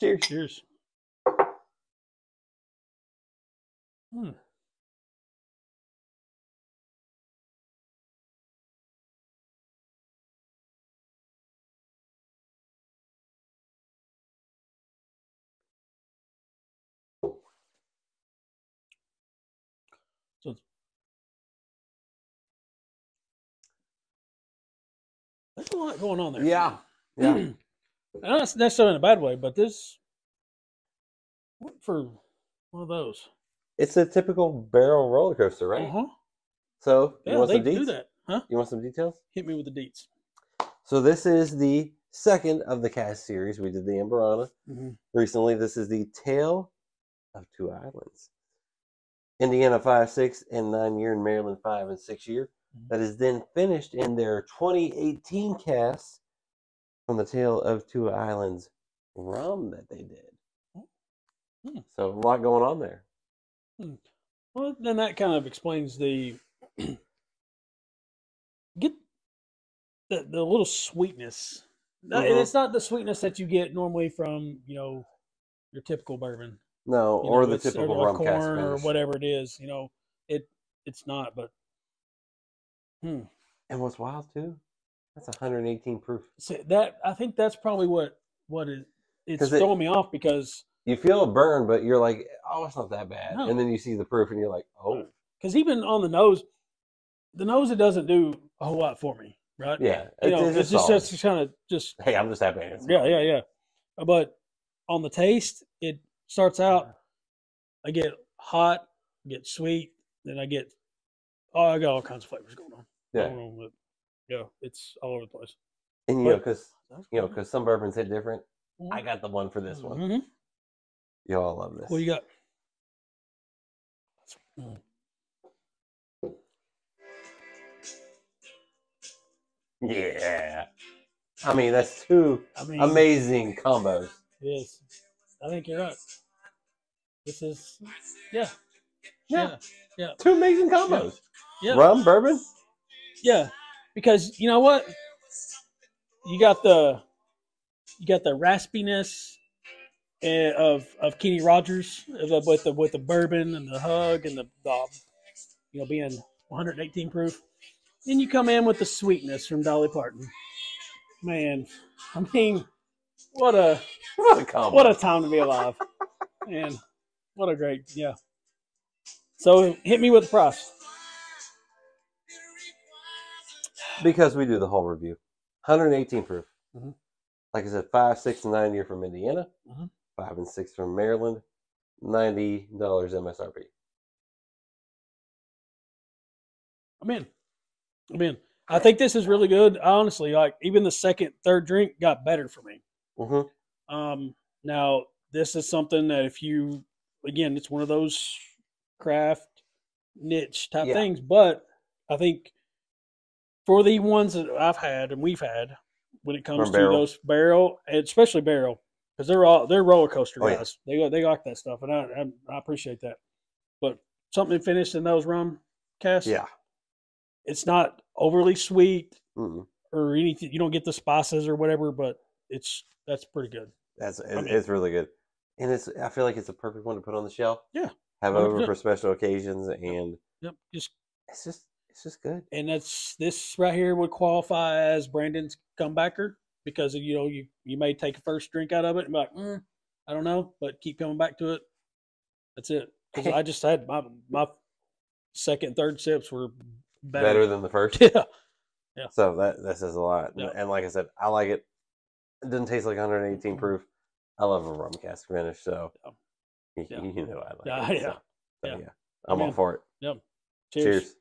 Cheers. Cheers. Hmm. So there's a lot going on there. Yeah. Yeah. Not necessarily in a bad way, but this went for one of those. It's a typical barrel roller coaster, right? Uh-huh. So yeah, you want some deets? Do that, huh? You want some details? Hit me with the deets. So this is the second of the cast series. We did the Embarana recently. This is the Tale of Two Islands. Indiana 5-, 6-, and 9-year, and Maryland 5- and 6-year. That is then finished in their 2018 cast from the Tale of Two Islands rum that they did. So a lot going on there. Well, then that kind of explains the get the little sweetness. And it's not the sweetness that you get normally from, you know, your typical bourbon. No, you or know, the typical or rum corn cast finish. Or whatever it is. You know, it's not. But and what's wild too? That's 118 proof. So that I think that's probably what it, it's throwing me off because. You feel a burn, but you're like, oh, it's not that bad. No. And then you see the proof, and you're like, oh. Because even on the nose, it doesn't do a whole lot for me, right? Yeah. You know, it's just solid. That's kind of just. Hey, I'm just happy. Yeah, yeah, yeah. But on the taste, it starts out, I get hot, I get sweet, then I get, oh, I got all kinds of flavors going on. Yeah. Yeah, it's all over the place. And, you know, because some bourbons hit different, I got the one for this one. You all love this. What do you got? Yeah. I mean, that's two amazing combos. Yes. I think you're right. This is, yeah. Two amazing combos. Yeah. Rum, bourbon. Yeah. Because you know what? You got the raspiness of Kenny Rogers with the bourbon and the hug and the you know, being 118 proof. Then you come in with the sweetness from Dolly Parton. Man, I mean, what a time to be alive. Man, what a great, yeah. So hit me with the price. Because we do the whole review. 118 proof. Like I said, 5-, 6-, and 9-year from Indiana. 5 and 6 from Maryland, $90 MSRP. I'm in. I think this is really good. Honestly, like even the second, third drink got better for me. Now this is something that if you, again, it's one of those craft niche type things, but I think for the ones that I've had and we've had, when it comes to those barrel, especially barrel. Because they're roller coaster guys. Oh, yeah. They like that stuff, and I appreciate that. But something finished in those rum casts, it's not overly sweet or anything. You don't get the spices or whatever, but that's pretty good. It's really good, and I feel like it's a perfect one to put on the shelf. Yeah, have 100%. Over for special occasions, and it's just good. And this right here would qualify as Brandon's comebacker. Because, you know, you may take a first drink out of it and be like, I don't know, but keep coming back to it. That's it. Because I just had my second, third sips were better than the first. Yeah. So that says a lot. Yeah. And like I said, I like it. It doesn't taste like 118 proof. I love a rum cask finish. So you know I like it. So, I'm all for it. Yep. Cheers.